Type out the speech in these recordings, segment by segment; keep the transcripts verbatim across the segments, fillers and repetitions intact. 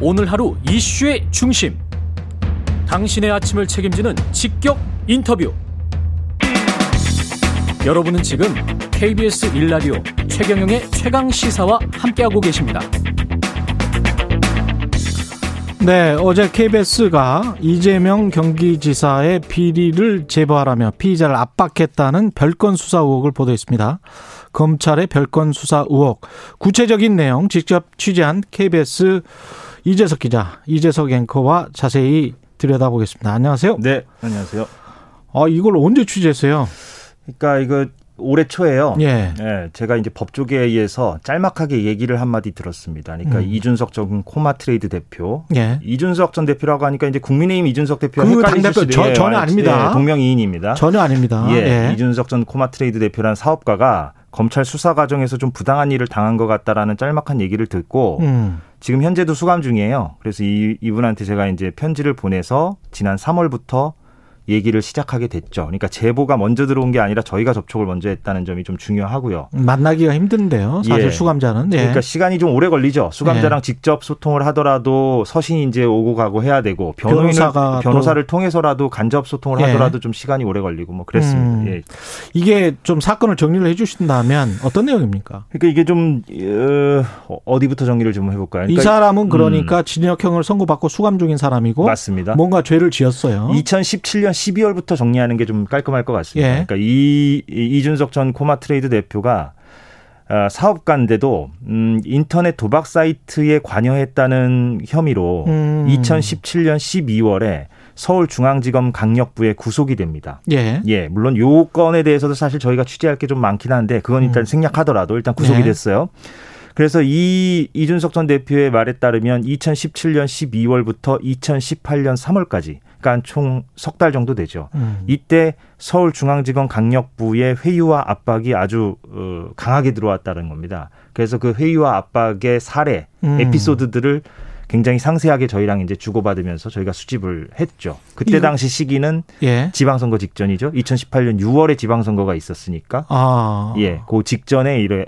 오늘 하루 이슈의 중심, 당신의 아침을 책임지는 직격 인터뷰. 여러분은 지금 케이비에스 일 라디오 최경영의 최강시사와 함께하고 계십니다. 네, 어제 케이비에스가 이재명 경기지사의 비리를 제보하라며 피의자를 압박했다는 별건 수사 의혹을 보도했습니다. 검찰의 별건 수사 의혹, 구체적인 내용 직접 취재한 케이비에스 이재석 기자, 이재석 앵커와 자세히 들여다보겠습니다. 안녕하세요. 네, 안녕하세요. 아, 이걸 언제 취재했어요? 그러니까 이거 올해 초에요. 예. 예, 제가 이제 법조계에서 짤막하게 얘기를 한마디 들었습니다. 그러니까 음. 이준석 전 코마트레이드 대표, 예. 이준석 전 대표라고 하니까 이제 국민의힘 이준석 대표가 헷갈리시죠? 그 예, 전혀 아닙니다. 예, 동명이인입니다. 전혀 아닙니다. 예, 예. 이준석 전 코마트레이드 대표라는 사업가가 검찰 수사 과정에서 좀 부당한 일을 당한 것 같다라는 짤막한 얘기를 듣고 음. 지금 현재도 수감 중이에요. 그래서 이 이분한테 제가 이제 편지를 보내서 지난 삼월부터 얘기를 시작하게 됐죠. 그러니까 제보가 먼저 들어온 게 아니라 저희가 접촉을 먼저 했다는 점이 좀 중요하고요. 만나기가 힘든데요. 사실 예. 수감자는. 예. 그러니까 시간이 좀 오래 걸리죠. 수감자랑 예. 직접 소통을 하더라도 서신이 이제 오고 가고 해야 되고 변호인을, 변호사가 변호사를 또. 통해서라도 간접 소통을 예. 하더라도 좀 시간이 오래 걸리고 뭐 그랬습니다. 음. 예. 이게 좀 사건을 정리를 해 주신다면 어떤 내용입니까? 그러니까 이게 좀 어, 어디부터 정리를 좀 해볼까요? 그러니까 이 사람은 그러니까 음. 징역형을 선고받고 수감 중인 사람이고 맞습니다. 뭔가 죄를 지었어요. 이천십칠 년 십이월부터 정리하는 게 좀 깔끔할 것 같습니다. 예. 그러니까 이, 이, 이준석 전 코마트레이드 대표가 사업가인데도 음, 인터넷 도박 사이트에 관여했다는 혐의로 음. 이천십칠 년 십이월에 서울중앙지검 강력부에 구속이 됩니다. 예. 예. 물론 요 건에 대해서도 사실 저희가 취재할 게 좀 많긴 한데 그건 일단 생략하더라도 일단 구속이 예. 됐어요. 그래서 이 이준석 전 대표의 말에 따르면 이천십칠 년 십이월부터 이천십팔 년 삼월까지 그러니까 총 석 달 정도 되죠. 음. 이때 서울중앙지검 강력부의 회유와 압박이 아주 어, 강하게 들어왔다는 겁니다. 그래서 그 회유와 압박의 사례, 음. 에피소드들을 굉장히 상세하게 저희랑 이제 주고받으면서 저희가 수집을 했죠. 그때 당시 시기는 예. 지방선거 직전이죠. 이천십팔 년 유월에 지방선거가 있었으니까. 아. 예. 그 직전에 이래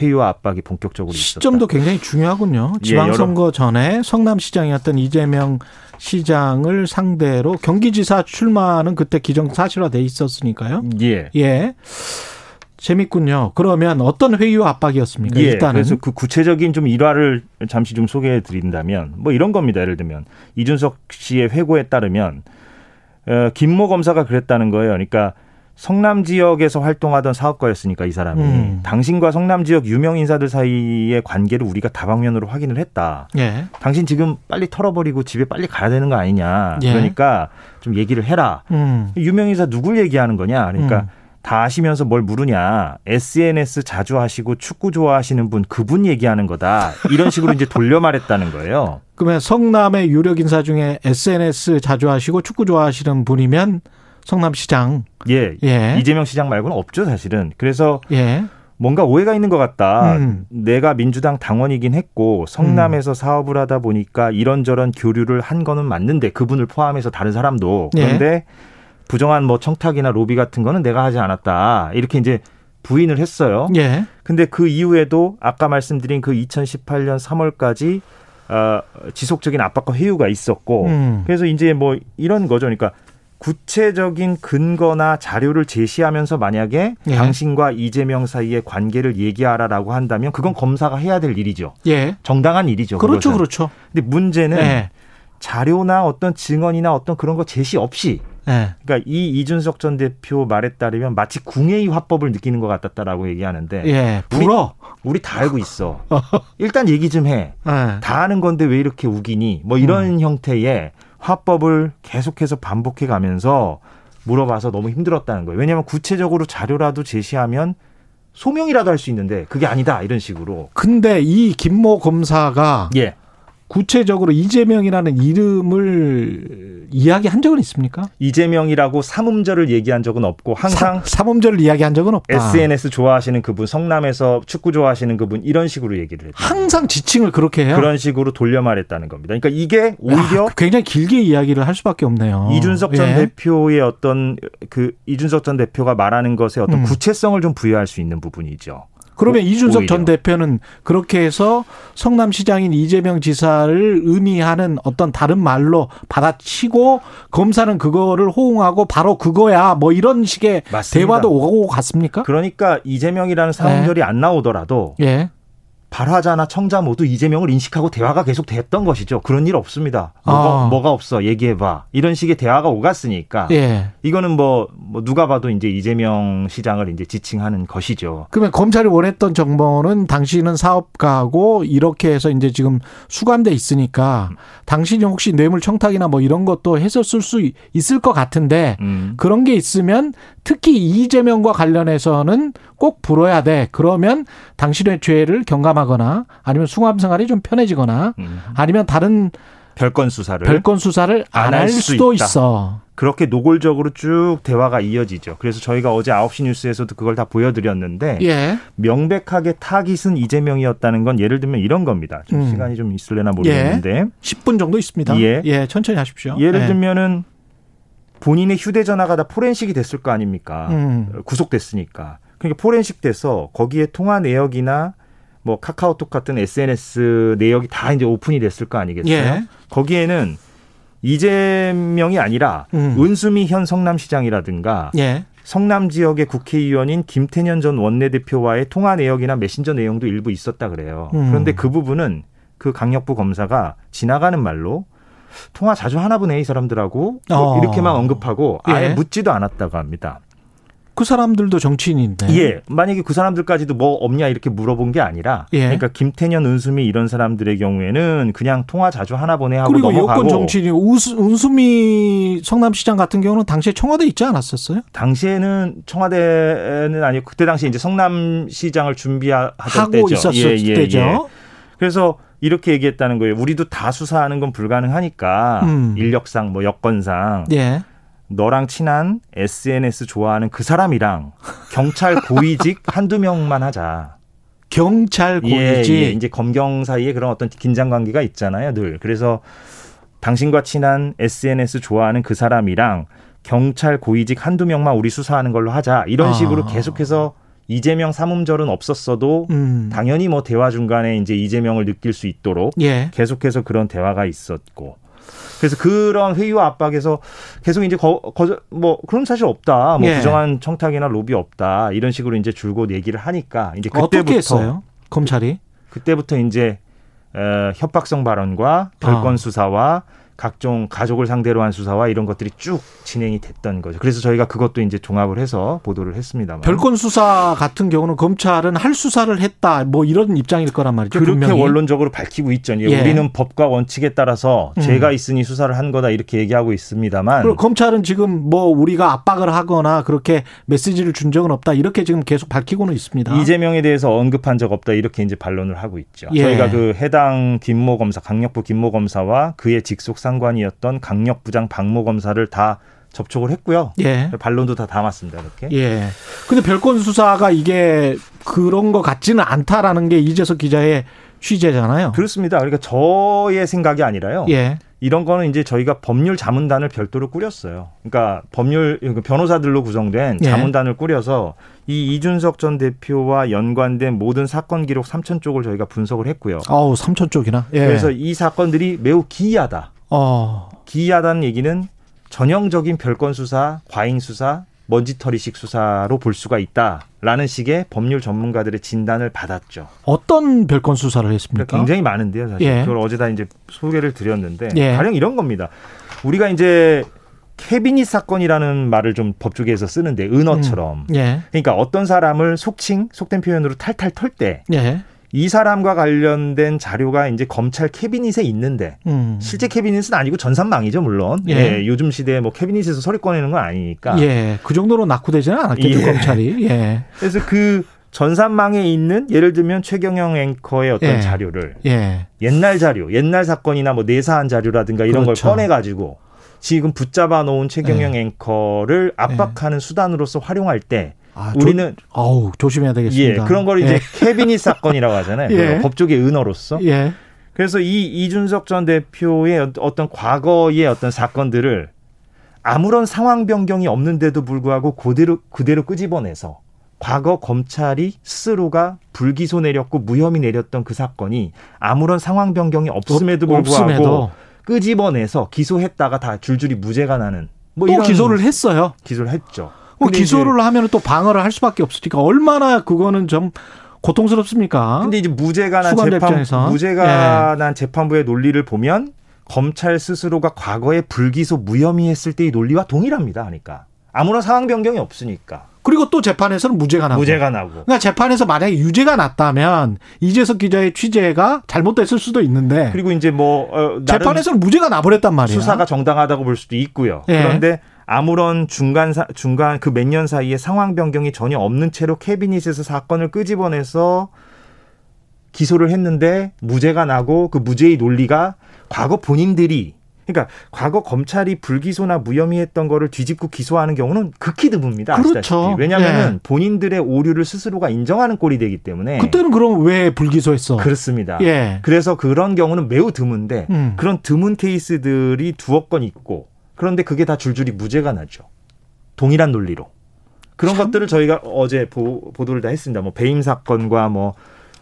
회유와 압박이 본격적으로 있었다. 시점도 굉장히 중요하군요. 지방선거 예, 전에 성남시장이었던 이재명 시장을 상대로 경기지사 출마는 그때 기정사실화돼 있었으니까요. 예. 예. 재밌군요. 그러면 어떤 회유와 압박이었습니까? 예, 일단은. 그래서 그 구체적인 좀 일화를 잠시 좀 소개해 드린다면 뭐 이런 겁니다. 예를 들면 이준석 씨의 회고에 따르면 어, 김모 검사가 그랬다는 거예요. 그러니까 성남 지역에서 활동하던 사업가였으니까 이 사람이 음. 당신과 성남 지역 유명 인사들 사이의 관계를 우리가 다방면으로 확인을 했다. 예. 당신 지금 빨리 털어버리고 집에 빨리 가야 되는 거 아니냐. 예. 그러니까 좀 얘기를 해라. 음. 유명 인사 누굴 얘기하는 거냐. 그러니까 음. 다 아시면서 뭘 물으냐. 에스엔에스 자주 하시고 축구 좋아하시는 분 그분 얘기하는 거다. 이런 식으로 이제 돌려 말했다는 거예요. 그러면 성남의 유력 인사 중에 에스엔에스 자주 하시고 축구 좋아하시는 분이면 성남시장. 예. 예. 이재명 시장 말고는 없죠, 사실은. 그래서 예. 뭔가 오해가 있는 것 같다. 음. 내가 민주당 당원이긴 했고 성남에서 음. 사업을 하다 보니까 이런저런 교류를 한 거는 맞는데 그분을 포함해서 다른 사람도. 그런데 예. 부정한 뭐 청탁이나 로비 같은 거는 내가 하지 않았다. 이렇게 이제 부인을 했어요. 예. 근데 그 이후에도 아까 말씀드린 그 이천십팔 년 삼월까지 어, 지속적인 압박과 회유가 있었고 음. 그래서 이제 뭐 이런 거죠. 그러니까 구체적인 근거나 자료를 제시하면서 만약에 예. 당신과 이재명 사이의 관계를 얘기하라라고 한다면 그건 검사가 해야 될 일이죠. 예. 정당한 일이죠. 그렇죠. 그것은. 그렇죠. 근데 문제는 예. 자료나 어떤 증언이나 어떤 그런 거 제시 없이 네. 그러니까 이 이준석 전 대표 말에 따르면 마치 궁예의 화법을 느끼는 것 같았다라고 얘기하는데 예, 불어 우리, 우리 다 알고 있어. 일단 얘기 좀 해. 네. 다 아는 건데 왜 이렇게 우기니? 뭐 이런 음. 형태의 화법을 계속해서 반복해 가면서 물어봐서 너무 힘들었다는 거예요. 왜냐하면 구체적으로 자료라도 제시하면 소명이라도 할 수 있는데 그게 아니다 이런 식으로. 근데 이 김모 검사가 예. 구체적으로 이재명이라는 이름을 이야기한 적은 있습니까? 이재명이라고 삼음절을 얘기한 적은 없고 항상 사, 삼음절을 이야기한 적은 없다. 에스엔에스 좋아하시는 그분, 성남에서 축구 좋아하시는 그분 이런 식으로 얘기를 했다. 항상 지칭을 그렇게 해요? 그런 식으로 돌려 말했다는 겁니다. 그러니까 이게 오히려 야, 굉장히 길게 이야기를 할 수밖에 없네요. 이준석 전 예. 대표의 어떤 그 이준석 전 대표가 말하는 것에 어떤 음. 구체성을 좀 부여할 수 있는 부분이죠. 그러면 오, 이준석 오히려. 전 대표는 그렇게 해서 성남시장인 이재명 지사를 의미하는 어떤 다른 말로 받아치고 검사는 그거를 호응하고 바로 그거야 뭐 이런 식의 맞습니다. 대화도 오고 갔습니까? 그러니까 이재명이라는 사람들이 네. 안 나오더라도 예. 발화자나 청자 모두 이재명을 인식하고 대화가 계속 됐던 것이죠. 그런 일 없습니다. 뭐가, 아. 뭐가 없어 얘기해봐 이런 식의 대화가 오갔으니까 예. 이거는 뭐, 뭐 누가 봐도 이제 이재명 시장을 이제 지칭하는 것이죠. 그러면 검찰이 원했던 정보는 당신은 사업가고 이렇게 해서 이제 지금 수감돼 있으니까 음. 당신이 혹시 뇌물 청탁이나 뭐 이런 것도 해서 쓸 수 있을 것 같은데 음. 그런 게 있으면 특히 이재명과 관련해서는 꼭 불어야 돼. 그러면 당신의 죄를 경감하고 거나 아니면 수감 생활이 좀 편해지거나 아니면 다른 별건 수사를 별건 수사를 안 할 수도 있다. 있어. 그렇게 노골적으로 쭉 대화가 이어지죠. 그래서 저희가 어제 아홉 시 뉴스에서도 그걸 다 보여드렸는데 예. 명백하게 타깃은 이재명이었다는 건 예를 들면 이런 겁니다. 좀 음. 시간이 좀 있을려나 모르겠는데 예. 십 분 정도 있습니다. 예, 예 천천히 하십시오. 예를 예. 들면은 본인의 휴대전화가 다 포렌식이 됐을 거 아닙니까? 음. 구속됐으니까. 그러니까 포렌식 돼서 거기에 통화 내역이나 뭐 카카오톡 같은 에스엔에스 내역이 다 이제 오픈이 됐을 거 아니겠어요? 예. 거기에는 이재명이 아니라 음. 은수미 현 성남시장이라든가 예. 성남 지역의 국회의원인 김태년 전 원내대표와의 통화 내역이나 메신저 내용도 일부 있었다 그래요. 음. 그런데 그 부분은 그 강력부 검사가 지나가는 말로 통화 자주 하나 보네 이 사람들하고 뭐 어. 이렇게만 언급하고 아예 예. 묻지도 않았다고 합니다. 그 사람들도 정치인인데. 예. 만약에 그 사람들까지도 뭐 없냐 이렇게 물어본 게 아니라 예. 그러니까 김태년, 은수미 이런 사람들의 경우에는 그냥 통화 자주 하나 보내 하고 그리고 넘어가고. 그리고 여권 정치인이 은수미 성남시장 같은 경우는 당시에 청와대에 있지 않았었어요? 당시에는 청와대는 아니고 그때 당시에 이제 성남시장을 준비하던 하고 때죠. 하고 있었을 예, 예, 때죠. 예. 그래서 이렇게 얘기했다는 거예요. 우리도 다 수사하는 건 불가능하니까 음. 인력상 뭐 여건상. 예. 너랑 친한 에스엔에스 좋아하는 그 사람이랑 경찰 고위직 한두 명만 하자. 경찰 고위직. 예, 예. 이제 검경 사이에 그런 어떤 긴장 관계가 있잖아요, 늘. 그래서 당신과 친한 에스엔에스 좋아하는 그 사람이랑 경찰 고위직 한두 명만 우리 수사하는 걸로 하자. 이런 식으로 아. 계속해서 이재명 삼음절은 없었어도 음. 당연히 뭐 대화 중간에 이제 이재명을 느낄 수 있도록 예. 계속해서 그런 대화가 있었고. 그래서 그런 회의와 압박에서 계속 이제 거, 거, 뭐 그런 사실 없다. 뭐 예. 부정한 청탁이나 로비 없다. 이런 식으로 이제 줄곧 얘기를 하니까 이제 그때부터 어떻게 했어요? 검찰이 그, 그때부터 이제 어, 협박성 발언과 별건 어. 수사와 각종 가족을 상대로 한 수사와 이런 것들이 쭉 진행이 됐던 거죠. 그래서 저희가 그것도 이제 종합을 해서 보도를 했습니다만. 별건 수사 같은 경우는 검찰은 할 수사를 했다. 뭐 이런 입장일 거란 말이죠. 그렇게 분명히. 원론적으로 밝히고 있죠. 예. 우리는 법과 원칙에 따라서 죄가 음. 있으니 수사를 한 거다 이렇게 얘기하고 있습니다만. 그리고 검찰은 지금 뭐 우리가 압박을 하거나 그렇게 메시지를 준 적은 없다. 이렇게 지금 계속 밝히고는 있습니다. 이재명에 대해서 언급한 적 없다. 이렇게 이제 반론을 하고 있죠. 예. 저희가 그 해당 김모 검사, 강력부 김모 검사와 그의 직속상 상관이었던 강력부장 박모 검사를 다 접촉을 했고요. 예. 반론도 다 담았습니다. 이렇게. 예. 근데 별건 수사가 이게 그런 것 같지는 않다라는 게 이재석 기자의 취재잖아요. 그렇습니다. 그러니까 저의 생각이 아니라요. 예. 이런 거는 이제 저희가 법률 자문단을 별도로 꾸렸어요. 그러니까 법률 변호사들로 구성된 자문단을 꾸려서 이 이준석 전 대표와 연관된 모든 사건 기록 삼천 쪽을 저희가 분석을 했고요. 아우 삼천 쪽이나. 예. 그래서 이 사건들이 매우 기이하다. 어. 기이하다는 얘기는 전형적인 별건 수사, 과잉 수사, 먼지털이식 수사로 볼 수가 있다라는 식의 법률 전문가들의 진단을 받았죠. 어떤 별건 수사를 했습니까? 굉장히 많은데요, 사실. 예. 그걸 어제 다 이제 소개를 드렸는데 예. 가령 이런 겁니다. 우리가 이제 캐비닛 사건이라는 말을 좀 법조계에서 쓰는데 은어처럼. 음. 예. 그러니까 어떤 사람을 속칭, 속된 표현으로 탈탈 털 때. 예. 이 사람과 관련된 자료가 이제 검찰 캐비닛에 있는데 음. 실제 캐비닛은 아니고 전산망이죠 물론 예. 예, 요즘 시대에 뭐 캐비닛에서 서류 꺼내는 건 아니니까 예, 그 정도로 낙후되지는 않았겠죠 예. 검찰이. 예. 그래서 그 전산망에 있는 예를 들면 최경영 앵커의 어떤 예. 자료를 예. 옛날 자료, 옛날 사건이나 뭐 내사한 자료라든가 이런 그렇죠. 걸 꺼내 가지고 지금 붙잡아 놓은 최경영 예. 앵커를 압박하는 예. 수단으로서 활용할 때. 아, 우리는 조, 어우, 조심해야 되겠습니다. 예, 그런 걸 이제 예. 캐비닛 사건이라고 하잖아요. 예. 법조계 은어로서. 예. 그래서 이 이준석 전 대표의 어떤 과거의 어떤 사건들을 아무런 상황 변경이 없는데도 불구하고 그대로 그대로 끄집어내서 과거 검찰이 스스로가 불기소 내렸고 무혐의 내렸던 그 사건이 아무런 상황 변경이 없음에도 불구하고 없음에도. 끄집어내서 기소했다가 다 줄줄이 무죄가 나는. 뭐 또 이런 기소를 했어요. 기소를 했죠. 뭐 기소를 하면 또 방어를 할 수밖에 없으니까 얼마나 그거는 좀 고통스럽습니까? 근데 이제 무죄가 난 재판 무죄가 예. 난 재판부의 논리를 보면 검찰 스스로가 과거에 불기소 무혐의했을 때의 논리와 동일합니다. 그러니까 아무런 상황 변경이 없으니까. 그리고 또 재판에서는 무죄가 나고. 무죄가 나고. 그러니까 재판에서 만약에 유죄가 났다면 이재석 기자의 취재가 잘못됐을 수도 있는데. 그리고 이제 뭐 어, 재판에서는 무죄가 나버렸단 말이에요. 수사가 정당하다고 볼 수도 있고요. 예. 그런데 아무런 중간 사, 중간 그 몇 년 사이에 상황 변경이 전혀 없는 채로 캐비닛에서 사건을 끄집어내서 기소를 했는데 무죄가 나고 그 무죄의 논리가 과거 본인들이 그러니까 과거 검찰이 불기소나 무혐의했던 거를 뒤집고 기소하는 경우는 극히 드뭅니다. 그렇죠. 왜냐하면 예. 본인들의 오류를 스스로가 인정하는 꼴이 되기 때문에. 그때는 그럼 왜 불기소했어? 그렇습니다. 예. 그래서 그런 경우는 매우 드문데 음. 그런 드문 케이스들이 두어 건 있고 그런데 그게 다 줄줄이 무죄가 나죠. 동일한 논리로. 그런 참. 것들을 저희가 어제 보, 보도를 다 했습니다. 뭐 배임 사건과 뭐.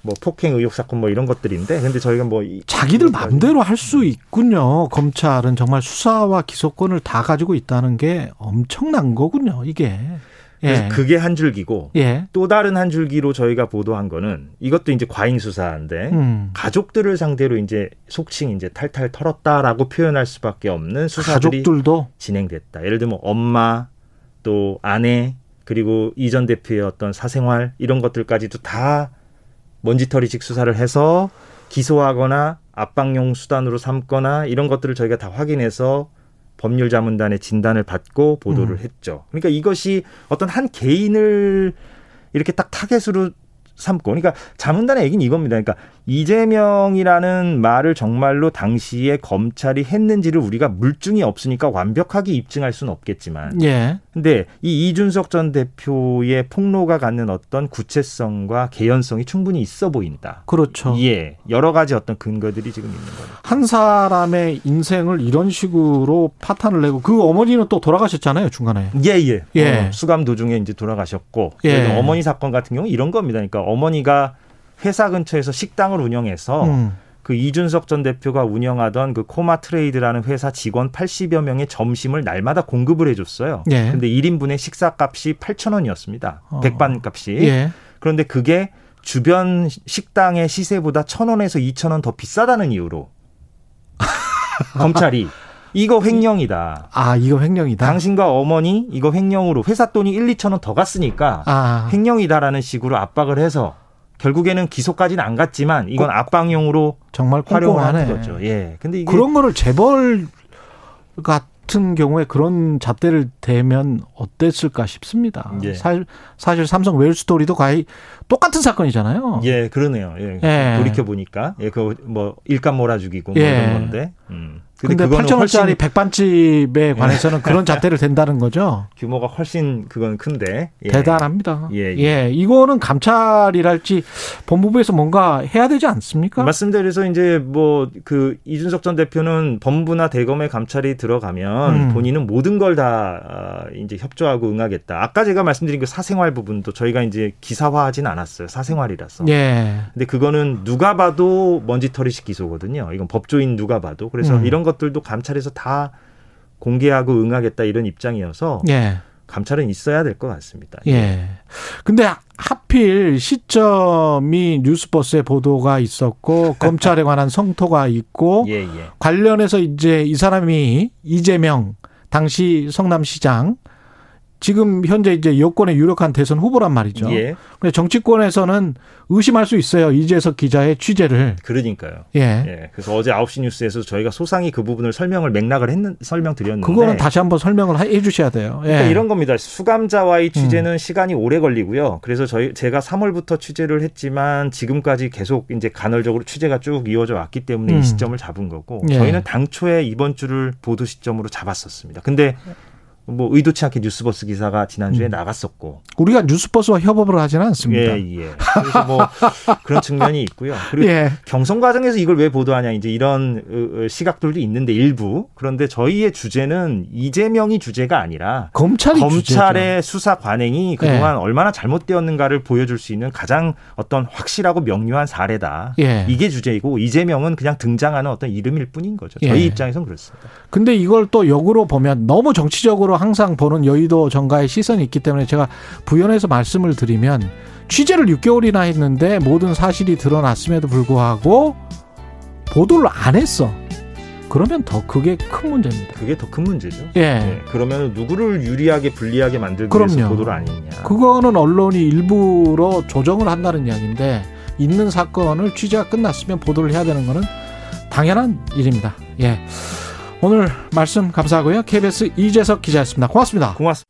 뭐 폭행 의혹 사건 뭐 이런 것들인데 근데 저희가 뭐 자기들 마음대로 할 수 있군요. 검찰은 정말 수사와 기소권을 다 가지고 있다는 게 엄청난 거군요. 이게 예. 그게 한 줄기고 예. 또 다른 한 줄기로 저희가 보도한 거는 이것도 이제 과잉 수사인데 음. 가족들을 상대로 이제 속칭 이제 탈탈 털었다라고 표현할 수밖에 없는 수사들이 가족들도? 진행됐다. 예를 들면 엄마 또 아내 그리고 이전 대표의 어떤 사생활 이런 것들까지도 다 먼지털이식 수사를 해서 기소하거나 압박용 수단으로 삼거나 이런 것들을 저희가 다 확인해서 법률자문단의 진단을 받고 보도를 음. 했죠. 그러니까 이것이 어떤 한 개인을 이렇게 딱 타겟으로 삼고 그러니까 자문단의 얘기는 이겁니다. 그러니까 이재명이라는 말을 정말로 당시에 검찰이 했는지를 우리가 물증이 없으니까 완벽하게 입증할 수는 없겠지만 예. 근데 이 이준석 전 대표의 폭로가 갖는 어떤 구체성과 개연성이 충분히 있어 보인다. 그렇죠. 예. 여러 가지 어떤 근거들이 지금 있는 거예요. 한 사람의 인생을 이런 식으로 파탄을 내고 그 어머니는 또 돌아가셨잖아요. 중간에. 예예. 예. 예. 어, 수감 도중에 이제 돌아가셨고 예. 어머니 사건 같은 경우는 이런 겁니다. 그러니까 어머니가 회사 근처에서 식당을 운영해서 음. 그 이준석 전 대표가 운영하던 그 코마 트레이드라는 회사 직원 팔십여 명의 점심을 날마다 공급을 해줬어요. 그런데 예. 일 인분의 식사값이 팔천 원이었습니다. 어. 백반값이. 예. 그런데 그게 주변 식당의 시세보다 천 원에서 이천 원 더 비싸다는 이유로 검찰이 이거 횡령이다. 아, 이거 횡령이다. 당신과 어머니 이거 횡령으로 회사 돈이 일, 이천 원 더 갔으니까 아. 횡령이다라는 식으로 압박을 해서 결국에는 기소까지는 안 갔지만 이건 압박용으로 정말 활용하는 거죠. 예. 근데 이게 그런 거를 재벌 같은 경우에 그런 잣대를 대면 어땠을까 싶습니다. 예. 사실, 사실 삼성 웰스토리도 거의 똑같은 사건이잖아요. 예, 그러네요. 예. 예. 돌이켜 보니까 예, 그 뭐 일감 몰아주기고 뭐 예. 이런 건데. 음. 근데, 근데 팔천 원짜리 백반집에 관해서는 예. 그런 잣대를 댄다는 거죠. 규모가 훨씬 그건 큰데. 예. 대단합니다. 예, 예. 예. 이거는 감찰이랄지 법무부에서 뭔가 해야 되지 않습니까? 맞습니다. 그래서 이제 뭐 그 이준석 전 대표는 법무부나 대검에 감찰이 들어가면 음. 본인은 모든 걸 다 이제 협조하고 응하겠다. 아까 제가 말씀드린 그 사생활 부분도 저희가 이제 기사화하진 않았어요. 사생활이라서. 예. 근데 그거는 누가 봐도 먼지털이식 기소거든요. 이건 법조인 누가 봐도. 그래서 음. 이런 것들도 감찰에서 다 공개하고 응하겠다 이런 입장이어서 예. 감찰은 있어야 될 것 같습니다. 예. 근데 하필 시점이 뉴스버스의 보도가 있었고 검찰에 관한 성토가 있고 예, 예. 관련해서 이제 이 사람이 이재명 당시 성남시장 지금 현재 이제 여권의 유력한 대선 후보란 말이죠. 예. 근데 정치권에서는 의심할 수 있어요. 이재석 기자의 취재를. 그러니까요. 예. 예. 그래서 어제 아홉 시 뉴스에서 저희가 소상히 그 부분을 설명을 맥락을 했는 설명드렸는데 그거는 다시 한번 설명을 해 주셔야 돼요. 예. 그러니까 이런 겁니다. 수감자와의 취재는 음. 시간이 오래 걸리고요. 그래서 저희 제가 삼월부터 취재를 했지만 지금까지 계속 이제 간헐적으로 취재가 쭉 이어져 왔기 때문에 음. 이 시점을 잡은 거고 예. 저희는 당초에 이번 주를 보도 시점으로 잡았었습니다. 근데 뭐 의도치 않게 뉴스버스 기사가 지난주에 음. 나갔었고. 우리가 뉴스버스와 협업을 하지는 않습니다. 예, 예. 그래서 뭐 그런 측면이 있고요. 그리고 예. 경선 과정에서 이걸 왜 보도하냐 이제 이런 시각들도 있는데 일부. 그런데 저희의 주제는 이재명이 주제가 아니라 검찰이 검찰의 주제죠. 수사 관행이 그동안 예. 얼마나 잘못되었는가를 보여줄 수 있는 가장 어떤 확실하고 명료한 사례다. 예. 이게 주제이고 이재명은 그냥 등장하는 어떤 이름일 뿐인 거죠. 저희 예. 입장에서는 그렇습니다. 근데 이걸 또 역으로 보면 너무 정치적으로 항상 보는 여의도 정가의 시선이 있기 때문에 제가 부연해서 말씀을 드리면 취재를 육 개월이나 했는데 모든 사실이 드러났음에도 불구하고 보도를 안 했어. 그러면 더 그게 큰 문제입니다. 그게 더 큰 문제죠. 예. 네. 그러면 누구를 유리하게 불리하게 만들기 그럼요. 위해서 보도를 안 했냐. 그거는 언론이 일부러 조정을 한다는 이야기인데 있는 사건을 취재가 끝났으면 보도를 해야 되는 거는 당연한 일입니다. 예. 오늘 말씀 감사하고요. 케이비에스 이재석 기자였습니다. 고맙습니다. 고맙습니다.